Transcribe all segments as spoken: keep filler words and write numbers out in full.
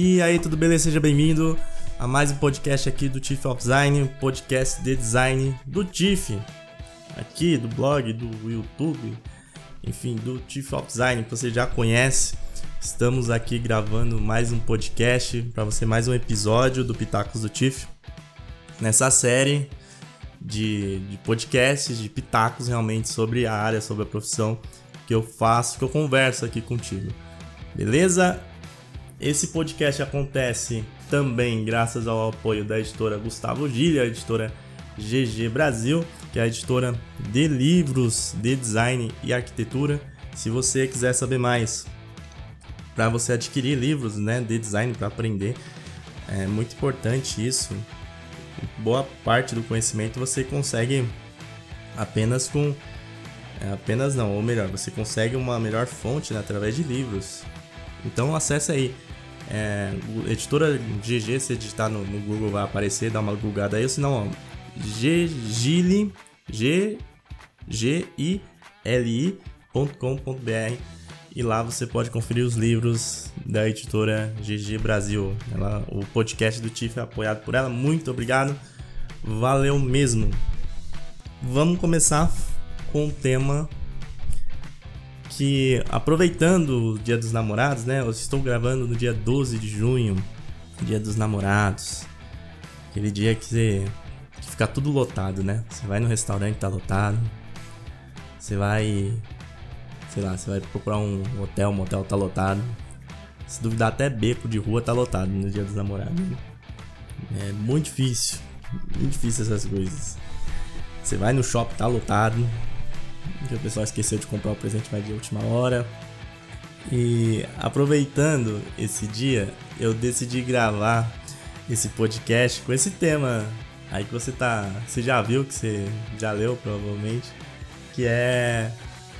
E aí, tudo beleza? Seja bem-vindo a mais um podcast aqui do Chief of Design, um podcast de design do Chief, aqui do blog, do YouTube, enfim, do Chief of Design, que você já conhece. Estamos aqui gravando mais um podcast para você, mais um episódio do Pitacos do Chief, nessa série de, de podcasts, de pitacos realmente sobre a área, sobre a profissão que eu faço, que eu converso aqui contigo, beleza? Esse podcast acontece também graças ao apoio da editora Gustavo Gili, a editora G G Brasil, que é a editora de livros de design e arquitetura. Se você quiser saber mais, para você adquirir livros, né, de design para aprender, é muito importante isso. Boa parte do conhecimento você consegue apenas com... Apenas não, ou melhor, você consegue uma melhor fonte, né, através de livros. Então acessa aí, é, editora G G, se digitar no, no Google vai aparecer, dá uma googada aí, ou se não, G G I L I, G G I L I ponto com ponto b r, e lá você pode conferir os livros da editora G G Brasil. Ela, o podcast do Chief é apoiado por ela, muito obrigado, valeu mesmo. Vamos começar com o tema que, aproveitando o Dia dos Namorados, né? Eu estou gravando no dia doze de junho, Dia dos Namorados. Aquele dia que, você, que fica tudo lotado, né? Você vai no restaurante, tá lotado. Você vai, sei lá, você vai procurar um hotel, um motel, tá lotado. Se duvidar, até beco de rua tá lotado no Dia dos Namorados. É muito difícil, muito difícil essas coisas. Você vai no shopping, tá lotado. Que o pessoal esqueceu de comprar o presente, vai de última hora. E aproveitando esse dia, eu decidi gravar esse podcast com esse tema aí que você tá, você já viu, que você já leu provavelmente, que é,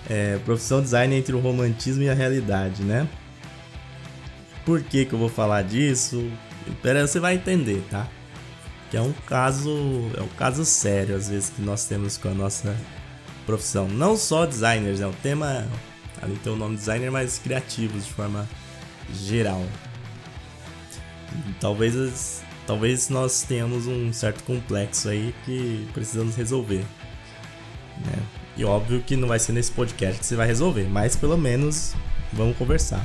é profissão design entre o romantismo e a realidade, né? Por que que eu vou falar disso? Pera, você vai entender, tá? Que é um caso, é um caso sério às vezes que nós temos com a nossa profissão, não só designers, né? O tema, ali tem o nome designer, mas criativos de forma geral. Talvez, talvez nós tenhamos um certo complexo aí que precisamos resolver, né? E óbvio que não vai ser nesse podcast que você vai resolver, mas pelo menos vamos conversar.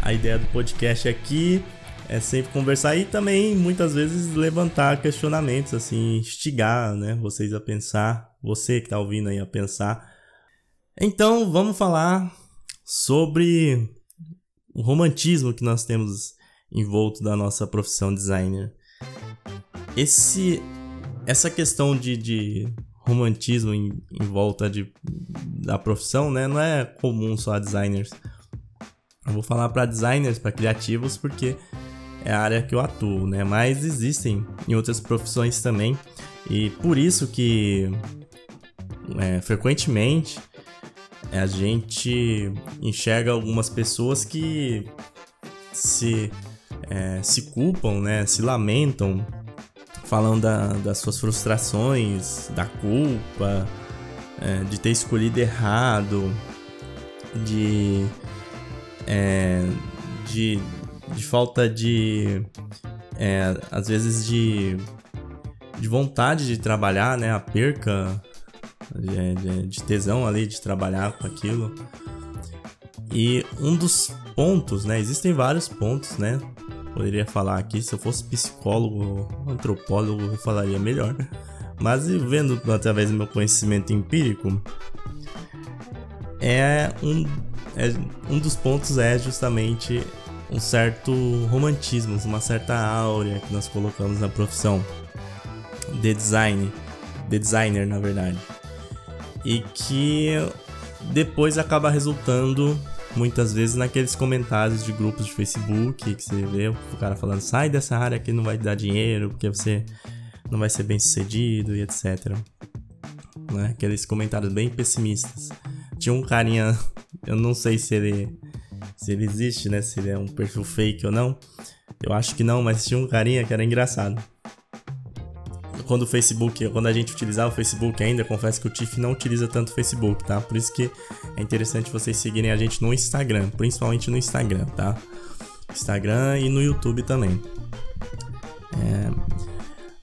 A ideia do podcast aqui é sempre conversar e também muitas vezes levantar questionamentos, assim, instigar, né, vocês a pensar. Você que está ouvindo aí a pensar. Então vamos falar sobre o romantismo que nós temos envolto da nossa profissão designer. Esse, essa questão de, de romantismo em, em volta de, da profissão, né, não é comum só a designers. Eu vou falar para designers, para criativos, porque é a área que eu atuo, né? Mas existem em outras profissões também. E por isso que É, frequentemente a gente enxerga algumas pessoas que se, é, se culpam, né? Se lamentam, falam da, das suas frustrações, da culpa, é, de ter escolhido errado, de, é, de, de falta de, é, às vezes de, de vontade de trabalhar, né? A perca de tesão ali de trabalhar com aquilo. E um dos pontos, né, existem vários pontos, né, poderia falar aqui, se eu fosse psicólogo ou antropólogo eu falaria melhor, mas vendo através do meu conhecimento empírico, é um, é, um dos pontos é justamente um certo romantismo, uma certa áurea que nós colocamos na profissão de design, de designer na verdade, e que depois acaba resultando muitas vezes naqueles comentários de grupos de Facebook que você vê o cara falando, sai dessa área que não vai dar dinheiro, porque você não vai ser bem sucedido e etc, né? Aqueles comentários bem pessimistas. Tinha um carinha, eu não sei se ele, se ele existe, né, se ele é um perfil fake ou não, eu acho que não, mas tinha um carinha que era engraçado. Quando o Facebook, quando a gente utilizava o Facebook ainda, confesso que o Chief não utiliza tanto o Facebook, tá? Por isso que é interessante vocês seguirem a gente no Instagram, principalmente no Instagram, tá? Instagram e no YouTube também. É,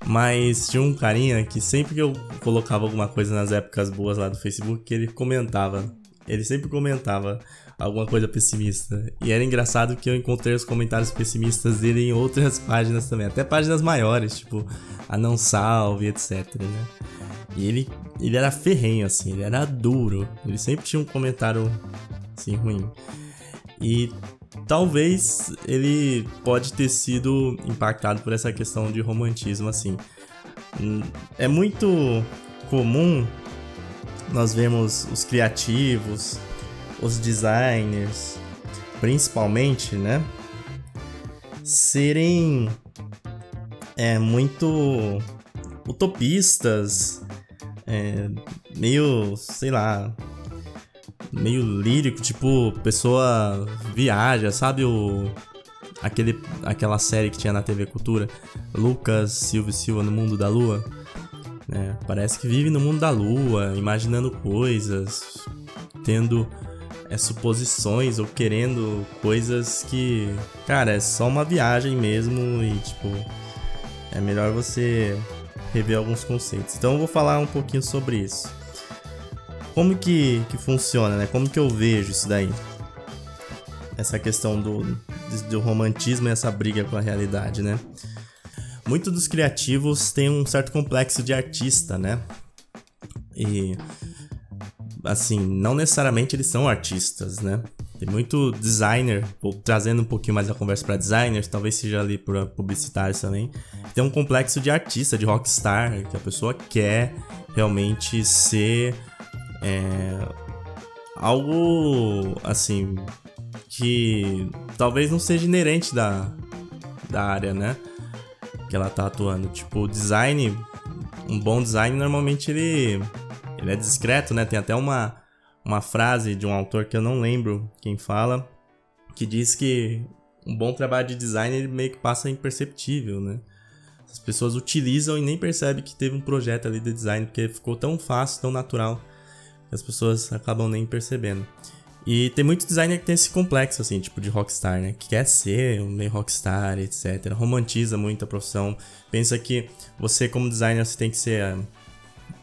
mas tinha um carinha que sempre que eu colocava alguma coisa nas épocas boas lá do Facebook, que ele comentava, ele sempre comentava alguma coisa pessimista. E era engraçado que eu encontrei os comentários pessimistas dele em outras páginas também, até páginas maiores, tipo a Não Salve, etcétera, né? E ele, ele era ferrenho, assim, ele era duro, ele sempre tinha um comentário, assim, ruim. E talvez ele pode ter sido impactado por essa questão de romantismo, assim. É muito comum nós vermos os criativos, os designers, principalmente, né, serem é, muito utopistas, é, meio, sei lá, meio lírico, tipo, pessoa viaja, sabe o aquele, aquela série que tinha na T V Cultura, Lucas Silva e Silva no Mundo da Lua, né? Parece que vive no mundo da lua, imaginando coisas, tendo é, suposições ou querendo coisas que, cara, é só uma viagem mesmo e, tipo, é melhor você rever alguns conceitos. Então eu vou falar um pouquinho sobre isso. Como que, que funciona, né? Como que eu vejo isso daí? Essa questão do, do romantismo e essa briga com a realidade, né? Muitos dos criativos têm um certo complexo de artista, né? E, assim, não necessariamente eles são artistas, né? Tem muito designer, trazendo um pouquinho mais a conversa para designers, talvez seja ali para publicitários também. Tem um complexo de artista, de rockstar, que a pessoa quer realmente ser... É, algo assim que talvez não seja inerente da, da área, né, que ela tá atuando. Tipo, o design, um bom design normalmente ele, ele é discreto, né? Tem até uma, uma frase de um autor que eu não lembro quem fala, que diz que um bom trabalho de design ele meio que passa imperceptível, né? As pessoas utilizam e nem percebem que teve um projeto ali de design, porque ficou tão fácil, tão natural, as pessoas acabam nem percebendo. E tem muito designer que tem esse complexo, assim, tipo de rockstar, né? Que quer ser um meio rockstar, etcétera. Romantiza muito a profissão. Pensa que você, como designer, você tem que ser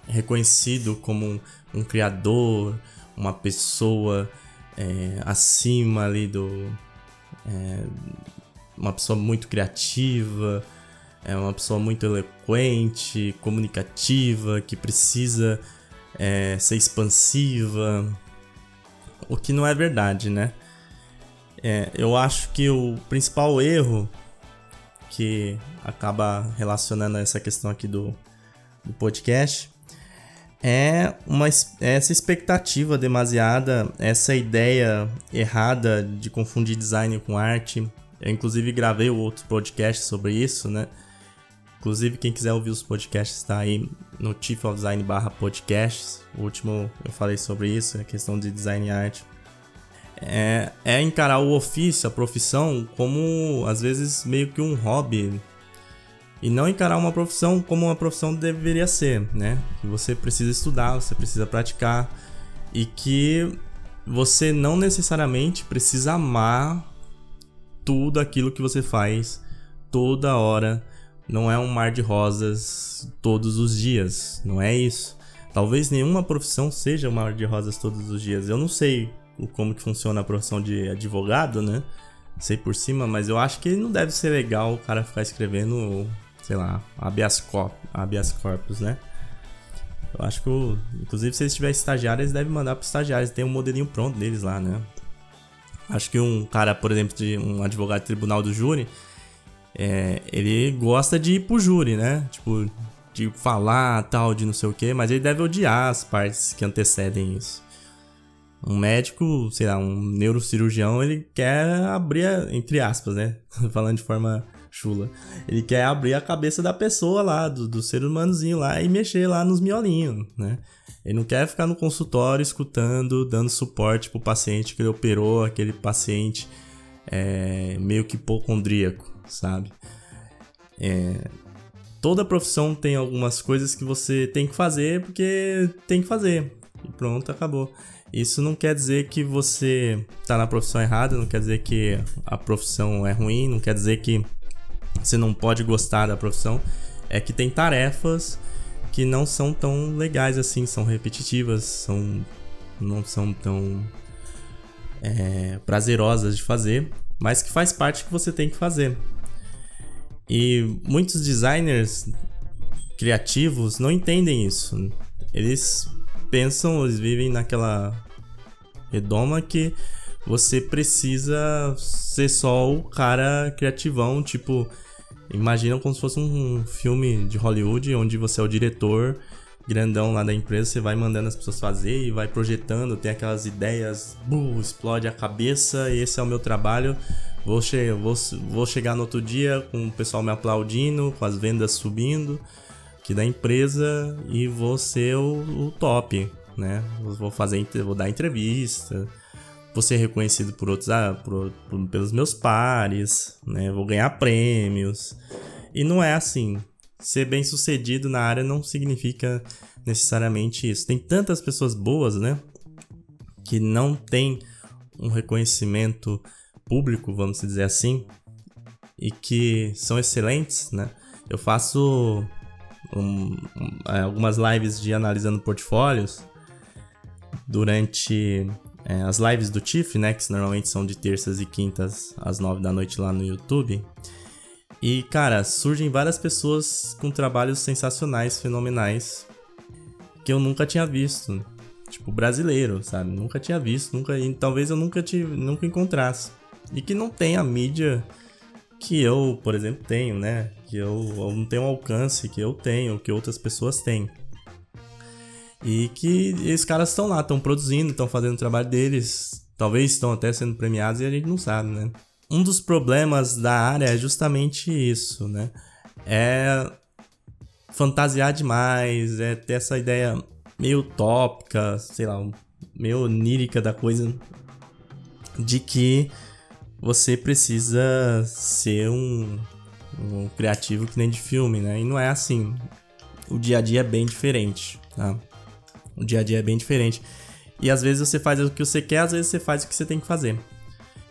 reconhecido como um, um criador, uma pessoa é, acima ali do... É, uma pessoa muito criativa, é uma pessoa muito eloquente, comunicativa, que precisa... É, ser expansiva, o que não é verdade, né? É, eu acho que o principal erro que acaba relacionando essa questão aqui do, do podcast é, uma, é essa expectativa demasiada, essa ideia errada de confundir design com arte. Eu, inclusive, gravei outro podcast sobre isso, né? Inclusive, quem quiser ouvir os podcasts está aí no Chief of Design barra podcasts. O último eu falei sobre isso, a questão de design e arte. É, é encarar o ofício, a profissão, como às vezes meio que um hobby. E não encarar uma profissão como uma profissão deveria ser, né? Que você precisa estudar, você precisa praticar. E que você não necessariamente precisa amar tudo aquilo que você faz toda hora. Não é um mar de rosas todos os dias, não é isso. Talvez nenhuma profissão seja um mar de rosas todos os dias. Eu não sei como que funciona a profissão de advogado, né? Sei por cima, mas eu acho que não deve ser legal o cara ficar escrevendo, sei lá, habeas corpus, habeas corpus, né? Eu acho que, eu, inclusive, se eles tiverem estagiário, eles devem mandar para os estagiários. Tem um modelinho pronto deles lá, né? Acho que um cara, por exemplo, de um advogado de tribunal do júri, É, ele gosta de ir pro júri, né? Tipo, de falar, tal, de não sei o que, mas ele deve odiar as partes que antecedem isso. Um médico, sei lá, um neurocirurgião, ele quer abrir, entre aspas, né? Falando de forma chula. Ele quer abrir a cabeça da pessoa lá, do, do ser humanozinho lá e mexer lá nos miolinhos, né? Ele não quer ficar no consultório escutando, dando suporte pro paciente que ele operou, aquele paciente é, meio que hipocondríaco. Sabe? É, toda profissão tem algumas coisas que você tem que fazer porque tem que fazer. e pronto, acabou. Isso não quer dizer que você tá na profissão errada, não quer dizer que a profissão é ruim, não quer dizer que você não pode gostar da profissão. É que tem tarefas que não são tão legais assim, são repetitivas, são, não são tão é, prazerosas de fazer, mas que faz parte que você tem que fazer. E muitos designers criativos não entendem isso. Eles pensam, eles vivem naquela redoma que você precisa ser só o cara criativão, tipo, imaginam como se fosse um filme de Hollywood onde você é o diretor grandão lá da empresa, você vai mandando as pessoas fazer e vai projetando, tem aquelas ideias, buh, explode a cabeça, esse é o meu trabalho, vou, che vou, vou chegar no outro dia com o pessoal me aplaudindo, com as vendas subindo aqui da empresa e vou ser o, o top, né? Vou, fazer, vou dar entrevista, vou ser reconhecido por outros, ah, por, por, pelos meus pares, né? Vou ganhar prêmios, e não é assim. Ser bem sucedido na área não significa necessariamente isso. Tem tantas pessoas boas, né, que não tem um reconhecimento público, vamos dizer assim, e que são excelentes, né? Eu faço um, um, algumas lives de analisando portfólios durante é, as lives do Chief, né, que normalmente são de terças e quintas às nove da noite lá no YouTube. E, cara, surgem várias pessoas com trabalhos sensacionais, fenomenais, que eu nunca tinha visto. Tipo, brasileiro, sabe? Nunca tinha visto, nunca, e talvez eu nunca, te, nunca encontrasse. E que não tem a mídia que eu, por exemplo, tenho, né? Que eu, eu não tenho o alcance que eu tenho, que outras pessoas têm. E que esses caras estão lá, estão produzindo, estão fazendo o trabalho deles. Talvez estão até sendo premiados e a gente não sabe, né? Um dos problemas da área é justamente isso, né? É fantasiar demais, é ter essa ideia meio utópica, sei lá, meio onírica da coisa, de que você precisa ser um, um criativo que nem de filme, né? E não é assim. O dia a dia é bem diferente, tá? O dia a dia é bem diferente. E às vezes você faz o que você quer, às vezes você faz o que você tem que fazer.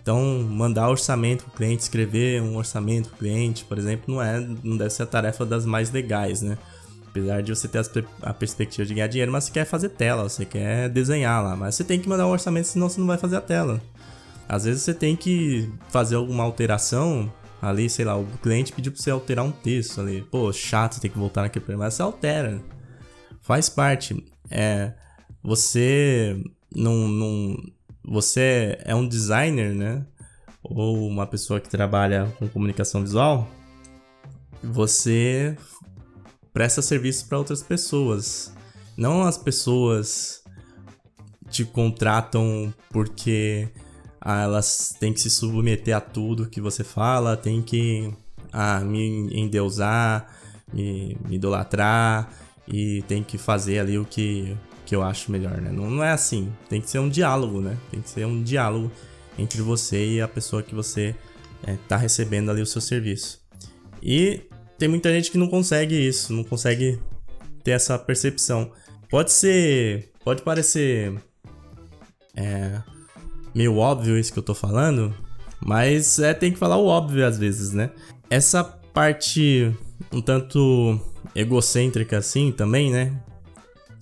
Então, mandar orçamento para o cliente, escrever um orçamento para o cliente, por exemplo, não, é, não deve ser a tarefa das mais legais, né? Apesar de você ter as, a perspectiva de ganhar dinheiro, mas você quer fazer tela, você quer desenhar lá. Mas você tem que mandar um orçamento, senão você não vai fazer a tela. Às vezes você tem que fazer alguma alteração ali, sei lá, o cliente pediu para você alterar um texto ali. Pô, chato, tem que voltar naquele problema, mas você altera. Faz parte. É, você não... não Você é um designer, né? Ou uma pessoa que trabalha com comunicação visual, você presta serviço para outras pessoas. Não as pessoas te contratam porque elas têm que se submeter a tudo que você fala, têm que ah, me endeusar, me, me idolatrar e tem que fazer ali o que... que eu acho melhor, né? Não, não é assim. Tem que ser um diálogo, né? Tem que ser um diálogo entre você e a pessoa que você é, tá recebendo ali o seu serviço. E tem muita gente que não consegue isso, não consegue ter essa percepção. Pode ser... Pode parecer é, meio óbvio isso que eu tô falando, mas é, tem que falar o óbvio às vezes, né? Essa parte um tanto egocêntrica assim também, né?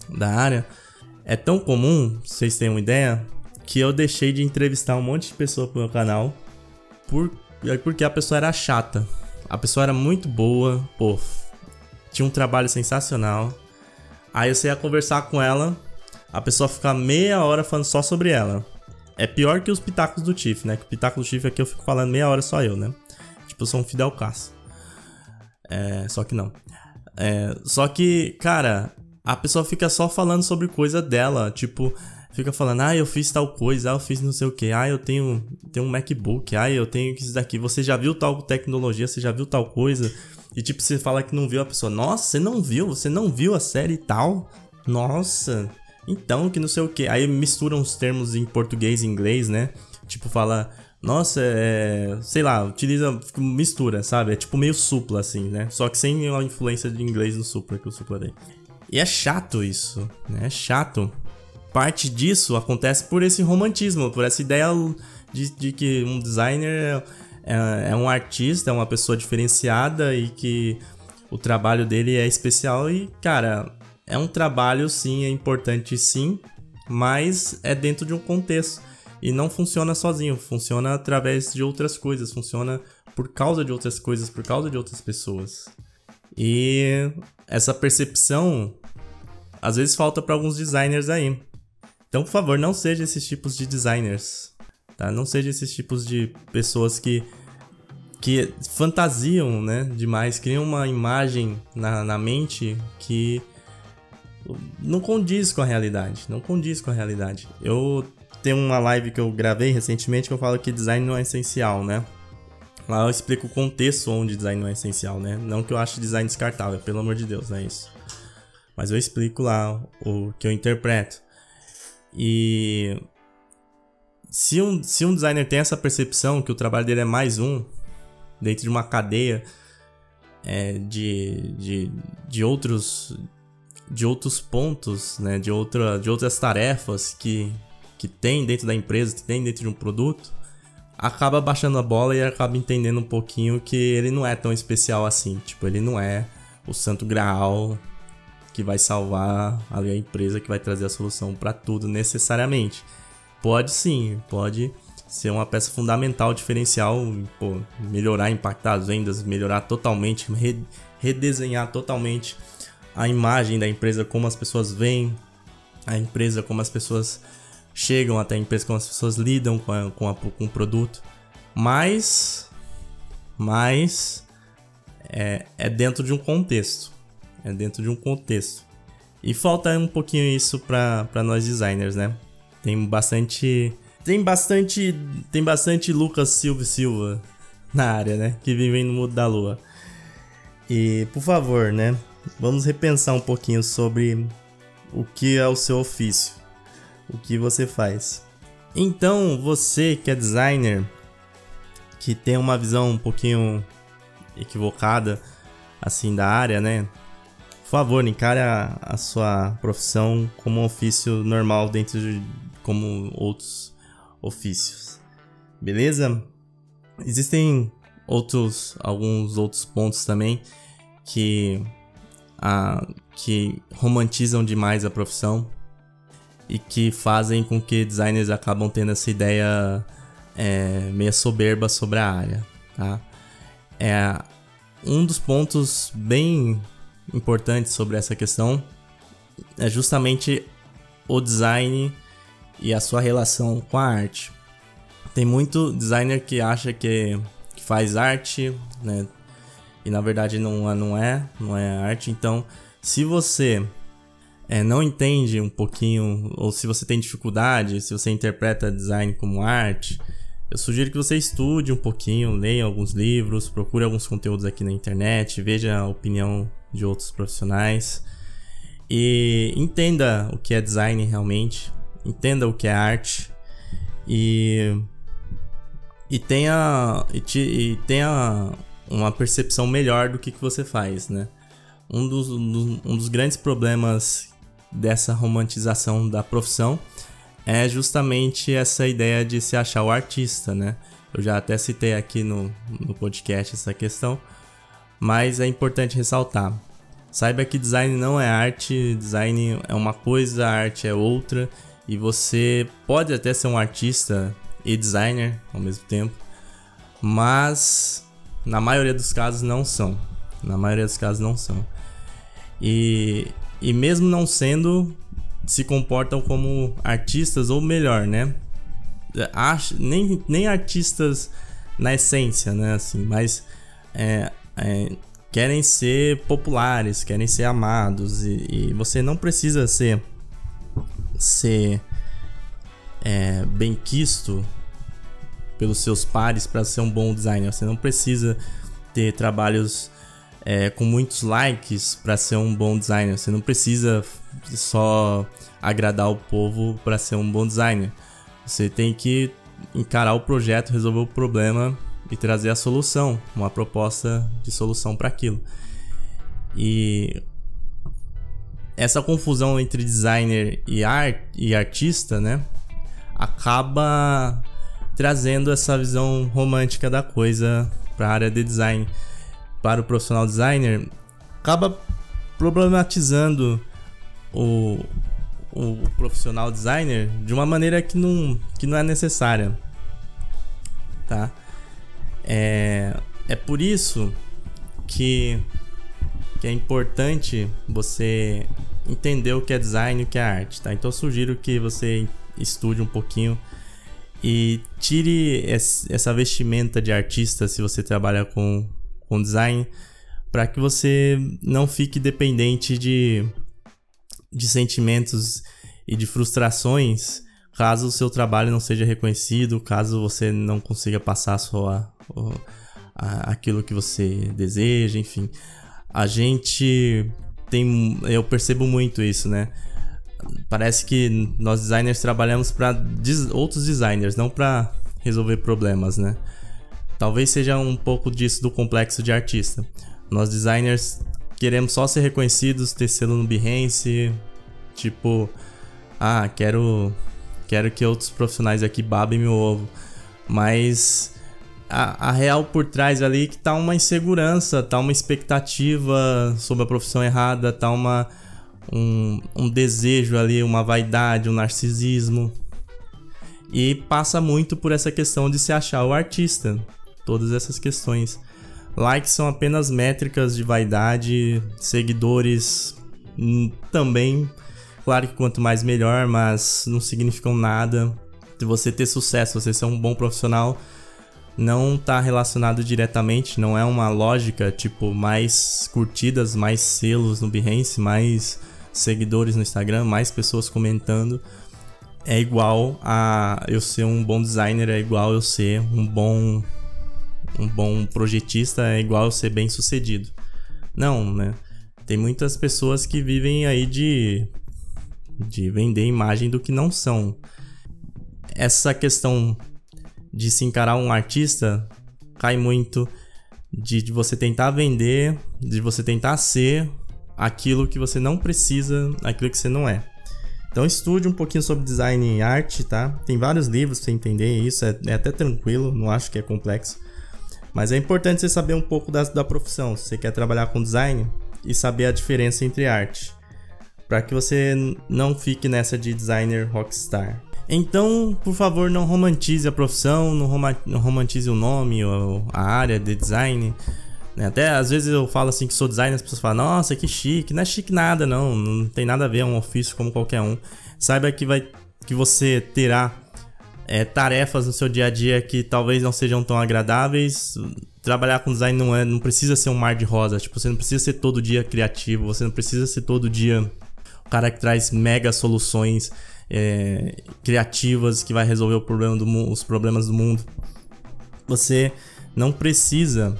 Da área, é tão comum, vocês têm uma ideia, que eu deixei de entrevistar um monte de pessoa pro meu canal por, porque a pessoa era chata. A pessoa era muito boa, pô, tinha um trabalho sensacional. Aí eu ia conversar com ela, a pessoa fica meia hora falando só sobre ela. É pior que os Pitacos do Chief, né? Que o Pitacos do Chief aqui eu fico falando meia hora só eu, né? Tipo, eu sou um Fidel Castro. É, só que não. É, só que, cara... A pessoa fica só falando sobre coisa dela, tipo, fica falando, ah, eu fiz tal coisa, ah, eu fiz não sei o que, ah, eu tenho, tenho um MacBook, ah, eu tenho isso daqui, você já viu tal tecnologia, você já viu tal coisa, e tipo, você fala que não viu, a pessoa, nossa, você não viu, você não viu a série e tal, nossa, então, que não sei o que, aí misturam os termos em português e inglês, né, tipo, fala, nossa, é, sei lá, utiliza, mistura, sabe, é tipo meio supla, assim, né, só que sem a influência de inglês no supla, que o supla tem. E é chato isso, né? É chato. parte disso acontece por esse romantismo, por essa ideia de, de que um designer é, é um artista, é uma pessoa diferenciada e que o trabalho dele é especial. E, cara, é um trabalho sim, é importante sim, mas é dentro de um contexto. E não funciona sozinho, funciona através de outras coisas, funciona por causa de outras coisas, por causa de outras pessoas. E essa percepção, às vezes, falta para alguns designers aí. Então, por favor, não seja esses tipos de designers, tá? Não seja esses tipos de pessoas que, que fantasiam, né, demais, criam uma imagem na, na mente que não condiz com a realidade, não condiz com a realidade. Eu... Tem uma live que eu gravei recentemente que eu falo que design não é essencial, né? Lá eu explico o contexto onde design não é essencial, né? Não que eu ache design descartável, pelo amor de Deus, não é isso. Mas eu explico lá o que eu interpreto. E se um, se um designer tem essa percepção que o trabalho dele é mais um dentro de uma cadeia é, de, de, de outros, de outros pontos, né? De, outra, de outras tarefas que... que tem dentro da empresa, que tem dentro de um produto, acaba baixando a bola e acaba entendendo um pouquinho que ele não é tão especial assim. Tipo, ele não é o santo graal que vai salvar ali a empresa, que vai trazer a solução para tudo necessariamente. Pode sim, pode ser uma peça fundamental, diferencial, pô, melhorar, impactar as vendas, melhorar totalmente, re- redesenhar totalmente a imagem da empresa, como as pessoas veem a empresa, como as pessoas... chegam até a empresa, como as pessoas lidam com, a, com, a, com o produto. Mas, mas é, é dentro de um contexto. É dentro de um contexto. E falta um pouquinho isso para nós designers, né? Tem bastante... Tem bastante... Tem bastante Lucas Silva e Silva na área, né? Que vivem no mundo da lua. E, por favor, né? Vamos repensar um pouquinho sobre o que é o seu ofício. O que você faz. Então, você que é designer, que tem uma visão um pouquinho equivocada assim da área, né? Por favor, encare a, a sua profissão como um ofício normal, dentro de como outros ofícios. Beleza? Existem outros alguns outros pontos também que a, que romantizam demais a profissão. E que fazem com que designers acabam tendo essa ideia é, meio soberba sobre a área, tá? É, um dos pontos bem importantes sobre essa questão é justamente o design e a sua relação com a arte. Tem muito designer que acha que, que faz arte, né? E na verdade não, não é, não é arte. Então, se você... É, não entende um pouquinho, ou se você tem dificuldade, se você interpreta design como arte, eu sugiro que você estude um pouquinho, leia alguns livros, procure alguns conteúdos aqui na internet, veja a opinião de outros profissionais e entenda o que é design realmente, entenda o que é arte e, e, tenha, e, te, e tenha uma percepção melhor do que, que você faz, né? Um dos, um dos grandes problemas dessa romantização da profissão é justamente essa ideia de se achar o artista, né? Eu já até citei aqui no, no podcast essa questão, mas é importante ressaltar. Saiba que design não é arte, design é uma coisa, arte é outra, e você pode até ser um artista e designer ao mesmo tempo, mas na maioria dos casos não são. Na maioria dos casos não são. E... E mesmo não sendo, se comportam como artistas, ou melhor, né? Acho, nem, nem artistas na essência, né? Assim, mas é, é, querem ser populares, querem ser amados. E, e você não precisa ser, ser é, benquisto pelos seus pares para ser um bom designer. Você não precisa ter trabalhos... É, com muitos likes para ser um bom designer. Você não precisa só agradar o povo para ser um bom designer. Você tem que encarar o projeto, resolver o problema e trazer a solução, uma proposta de solução para aquilo. E essa confusão entre designer e, art, e artista, né, acaba trazendo essa visão romântica da coisa para a área de design. Para o profissional designer, acaba problematizando o, o profissional designer de uma maneira que não, que não é necessária, tá? É, é por isso que, que é importante você entender o que é design e o que é arte, tá? Então eu sugiro que você estude um pouquinho e tire essa vestimenta de artista se você trabalha com, com design, para que você não fique dependente de, de sentimentos e de frustrações caso o seu trabalho não seja reconhecido, caso você não consiga passar só a, a, aquilo que você deseja, enfim. A gente tem... eu percebo muito isso, né? Parece que nós designers trabalhamos para outros designers, não para resolver problemas, né? Talvez seja um pouco disso do complexo de artista. Nós designers queremos só ser reconhecidos, ter selo no Behance, tipo, ah, quero, quero que outros profissionais aqui babem meu ovo. Mas a, a real por trás ali é que tá uma insegurança, tá uma expectativa sobre a profissão errada, tá uma, um, um desejo ali, uma vaidade, um narcisismo. E passa muito por essa questão de se achar o artista. Todas essas questões. Likes são apenas métricas de vaidade, seguidores também. Claro que quanto mais melhor, mas não significam nada. Se você ter sucesso, você ser um bom profissional, não está relacionado diretamente, não é uma lógica, tipo, mais curtidas, mais selos no Behance, mais seguidores no Instagram, mais pessoas comentando. É igual a eu ser um bom designer, é igual eu ser um bom... um bom projetista, é igual ser bem sucedido. Não, né? Tem muitas pessoas que vivem aí de, de vender imagem do que não são. Essa questão de se encarar um artista cai muito de, de você tentar vender, de você tentar ser aquilo que você não precisa, aquilo que você não é. Então estude um pouquinho sobre design e arte, tá? Tem vários livros pra você entender isso, é, é até tranquilo, não acho que é complexo. Mas é importante você saber um pouco da, da profissão, se você quer trabalhar com design, e saber a diferença entre arte, para que você não fique nessa de designer rockstar. Então, por favor, não romantize a profissão, não, rom não romantize o nome ou a área de design. Até às vezes eu falo assim que sou designer, as pessoas falam, nossa, que chique. Não é chique nada, não, não tem nada a ver, é um ofício como qualquer um. Saiba que, vai, que você terá... É, tarefas no seu dia a dia que talvez não sejam tão agradáveis. Trabalhar com design não, é, não precisa ser um mar de rosas. Tipo, você não precisa ser todo dia criativo, você não precisa ser todo dia o cara que traz mega soluções é, criativas que vai resolver o problema do os problemas do mundo. Você não precisa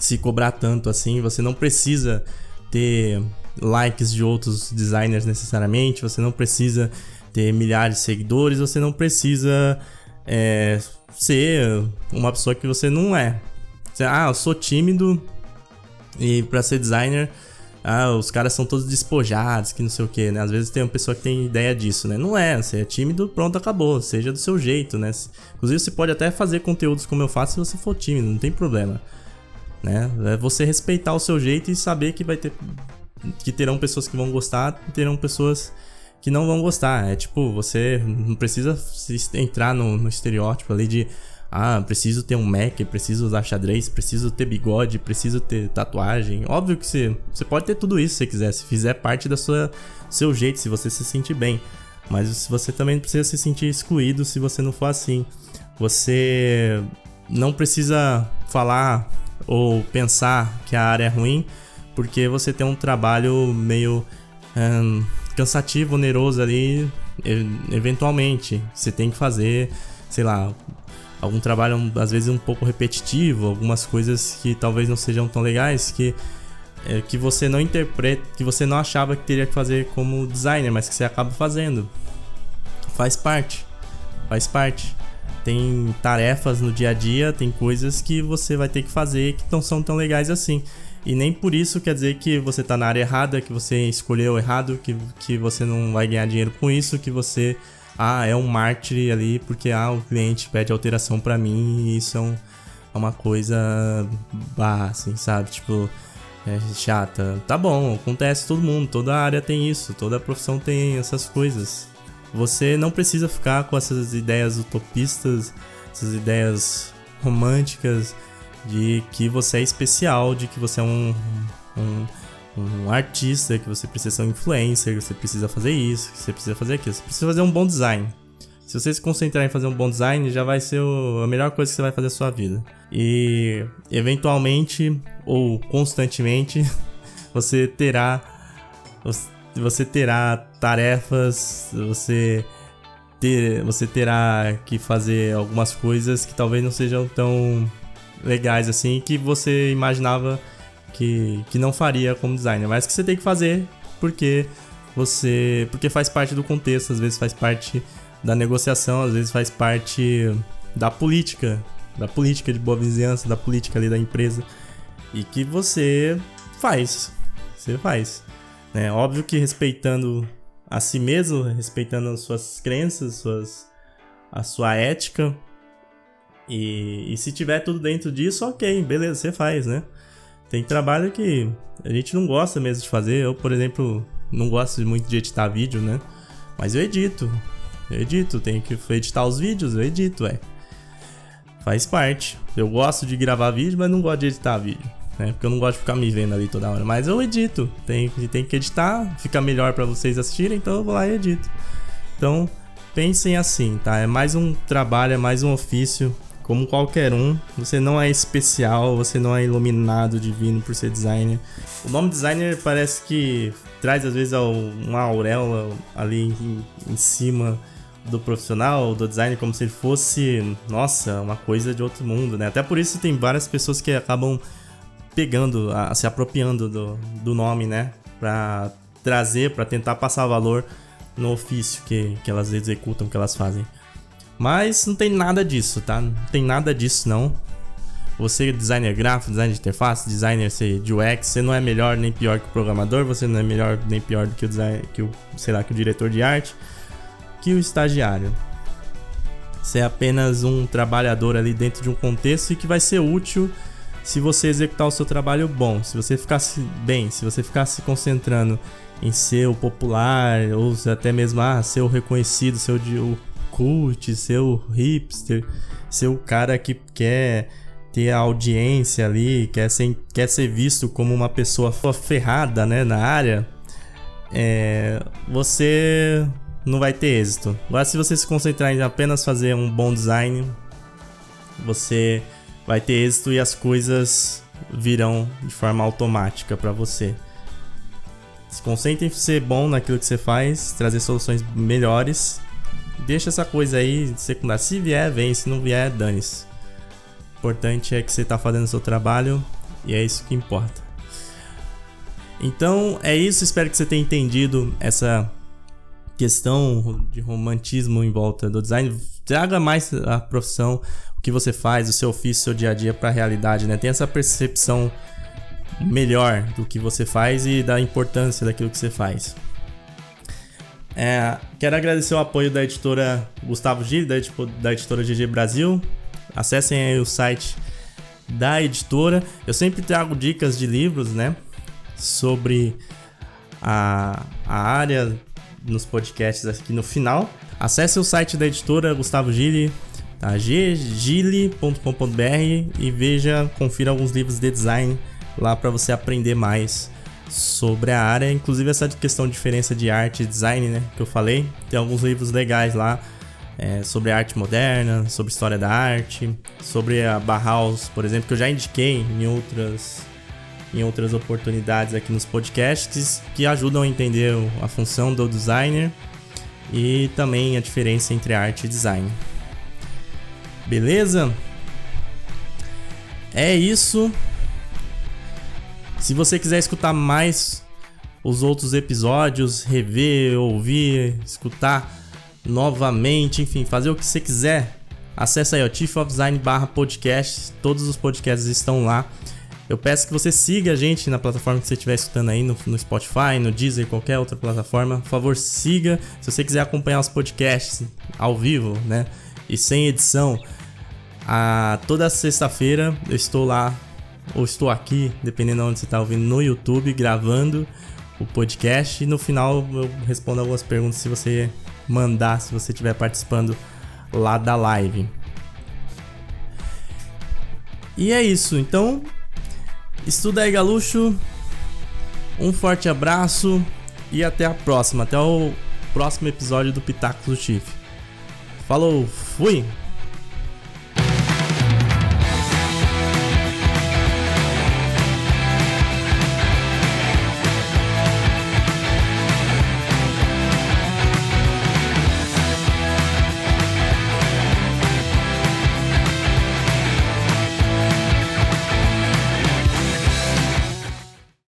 se cobrar tanto assim, você não precisa ter likes de outros designers necessariamente, você não precisa ter milhares de seguidores, você não precisa é, ser uma pessoa que você não é. Você, ah, eu sou tímido e pra ser designer, ah, os caras são todos despojados, que não sei o que, né? Às vezes tem uma pessoa que tem ideia disso, né? Não é, você é tímido, pronto, acabou, seja do seu jeito, né? Inclusive você pode até fazer conteúdos como eu faço se você for tímido, não tem problema, né? É você respeitar o seu jeito e saber que vai ter... que terão pessoas que vão gostar, terão pessoas... que não vão gostar. É tipo, você não precisa entrar no, no estereótipo ali de ah, preciso ter um Mac, preciso usar xadrez, preciso ter bigode, preciso ter tatuagem. Óbvio que você, você pode ter tudo isso se você quiser, se fizer parte da sua seu jeito, se você se sentir bem. Mas você também não precisa se sentir excluído se você não for assim. Você não precisa falar ou pensar que a área é ruim porque você tem um trabalho meio... Hum, cansativo, oneroso ali, eventualmente. Você tem que fazer, sei lá, algum trabalho às vezes um pouco repetitivo, algumas coisas que talvez não sejam tão legais, que, é, que você não interpreta, que você não achava que teria que fazer como designer, mas que você acaba fazendo. Faz parte, faz parte. Tem tarefas no dia a dia, tem coisas que você vai ter que fazer que não são tão legais assim. e nem por isso quer dizer que você tá na área errada, que você escolheu errado, que, que você não vai ganhar dinheiro com isso, que você ah, é um mártir ali porque ah, o cliente pede alteração pra mim e isso é, um, é uma coisa barra, assim, sabe? Tipo, é chata. Tá bom, acontece todo mundo, toda área tem isso, toda profissão tem essas coisas. Você não precisa ficar com essas ideias utopistas, essas ideias românticas de que você é especial, de que você é um, um, um artista, que você precisa ser um influencer, que você precisa fazer isso, que você precisa fazer aquilo. Você precisa fazer um bom design. Se você se concentrar em fazer um bom design, já vai ser o, a melhor coisa que você vai fazer na sua vida. E eventualmente, ou constantemente, você terá... Você terá tarefas, você... Ter, você terá que fazer algumas coisas que talvez não sejam tão legais assim, que você imaginava que, que não faria como designer, mas que você tem que fazer porque você porque faz parte do contexto, às vezes faz parte da negociação, às vezes faz parte da política, da política de boa vizinhança, da política ali da empresa, e que você faz, você faz. É óbvio que respeitando a si mesmo, respeitando as suas crenças, suas, a sua ética. E, e se tiver tudo dentro disso, ok, beleza, você faz, né? Tem trabalho que a gente não gosta mesmo de fazer. Eu, por exemplo, não gosto muito de editar vídeo, né? Mas eu edito, eu edito, tenho que editar os vídeos, eu edito, é. Faz parte. Eu gosto de gravar vídeo, mas não gosto de editar vídeo. Né? Porque eu não gosto de ficar me vendo ali toda hora. Mas eu edito, tem, tem que editar. Fica melhor pra vocês assistirem, então eu vou lá e edito. Então, pensem assim, tá? É mais um trabalho, é mais um ofício. Como qualquer um, você não é especial, você não é iluminado, divino por ser designer. O nome designer parece que traz às vezes uma auréola ali em, em cima do profissional, do designer, como se ele fosse, nossa, uma coisa de outro mundo, né? Até por isso tem várias pessoas que acabam pegando, a, se apropriando do, do nome, né? Pra trazer, pra tentar passar valor no ofício que, que elas executam, que elas fazem. Mas não tem nada disso, tá? Não tem nada disso, não. Você, designer gráfico, designer de interface, designer de U X, você não é melhor nem pior que o programador, você não é melhor nem pior do que o, design, que o, sei lá, que o diretor de arte, que o estagiário. Você é apenas um trabalhador ali dentro de um contexto e que vai ser útil se você executar o seu trabalho bom, se você ficar bem, se você ficar se concentrando em ser o popular, ou até mesmo ah, ser o reconhecido, ser o cult, ser o hipster, ser o cara que quer ter a audiência ali, quer ser, quer ser visto como uma pessoa ferrada, né, na área, é, você não vai ter êxito. Agora, se você se concentrar em apenas fazer um bom design, você vai ter êxito e as coisas virão de forma automática para você. Se concentre em ser bom naquilo que você faz, trazer soluções melhores. Deixa essa coisa aí de secundária. Se vier, vem. Se não vier, dane-se. O importante é que você está fazendo o seu trabalho e é isso que importa. Então é isso. Espero que você tenha entendido essa questão de romantismo em volta do design. Traga mais a profissão, o que você faz, o seu ofício, o seu dia a dia para a realidade, né? Tem essa percepção melhor do que você faz e da importância daquilo que você faz. É, quero agradecer o apoio da editora Gustavo Gili, da, da editora G G Brasil. Acessem aí o site da editora. Eu sempre trago dicas de livros, né? Sobre a, a área nos podcasts aqui no final. Acessem o site da editora Gustavo Gili, tá? g gili ponto com ponto b r, e veja, confira alguns livros de design lá para você aprender mais sobre a área, inclusive essa questão de diferença de arte e design, né, que eu falei. Tem alguns livros legais lá, é, sobre arte moderna, sobre história da arte, sobre a Bauhaus, por exemplo, que eu já indiquei em outras, em outras oportunidades aqui nos podcasts, que ajudam a entender a função do designer e também a diferença entre arte e design. Beleza? É isso. Se você quiser escutar mais os outros episódios, rever, ouvir, escutar novamente, enfim, fazer o que você quiser, acessa aí, ó, Chief of Design barra podcast, todos os podcasts estão lá. Eu peço que você siga a gente na plataforma que você estiver escutando aí, no, no Spotify, no Deezer, qualquer outra plataforma. Por favor, siga. Se você quiser acompanhar os podcasts ao vivo, né, e sem edição, a, toda sexta-feira eu estou lá, ou estou aqui, dependendo de onde você está ouvindo, no YouTube, gravando o podcast. E no final eu respondo algumas perguntas se você mandar, se você estiver participando lá da live. E é isso, então... Estuda aí, Galuxo. Um forte abraço e até a próxima. Até o próximo episódio do Pitacos do Chief. Falou, fui!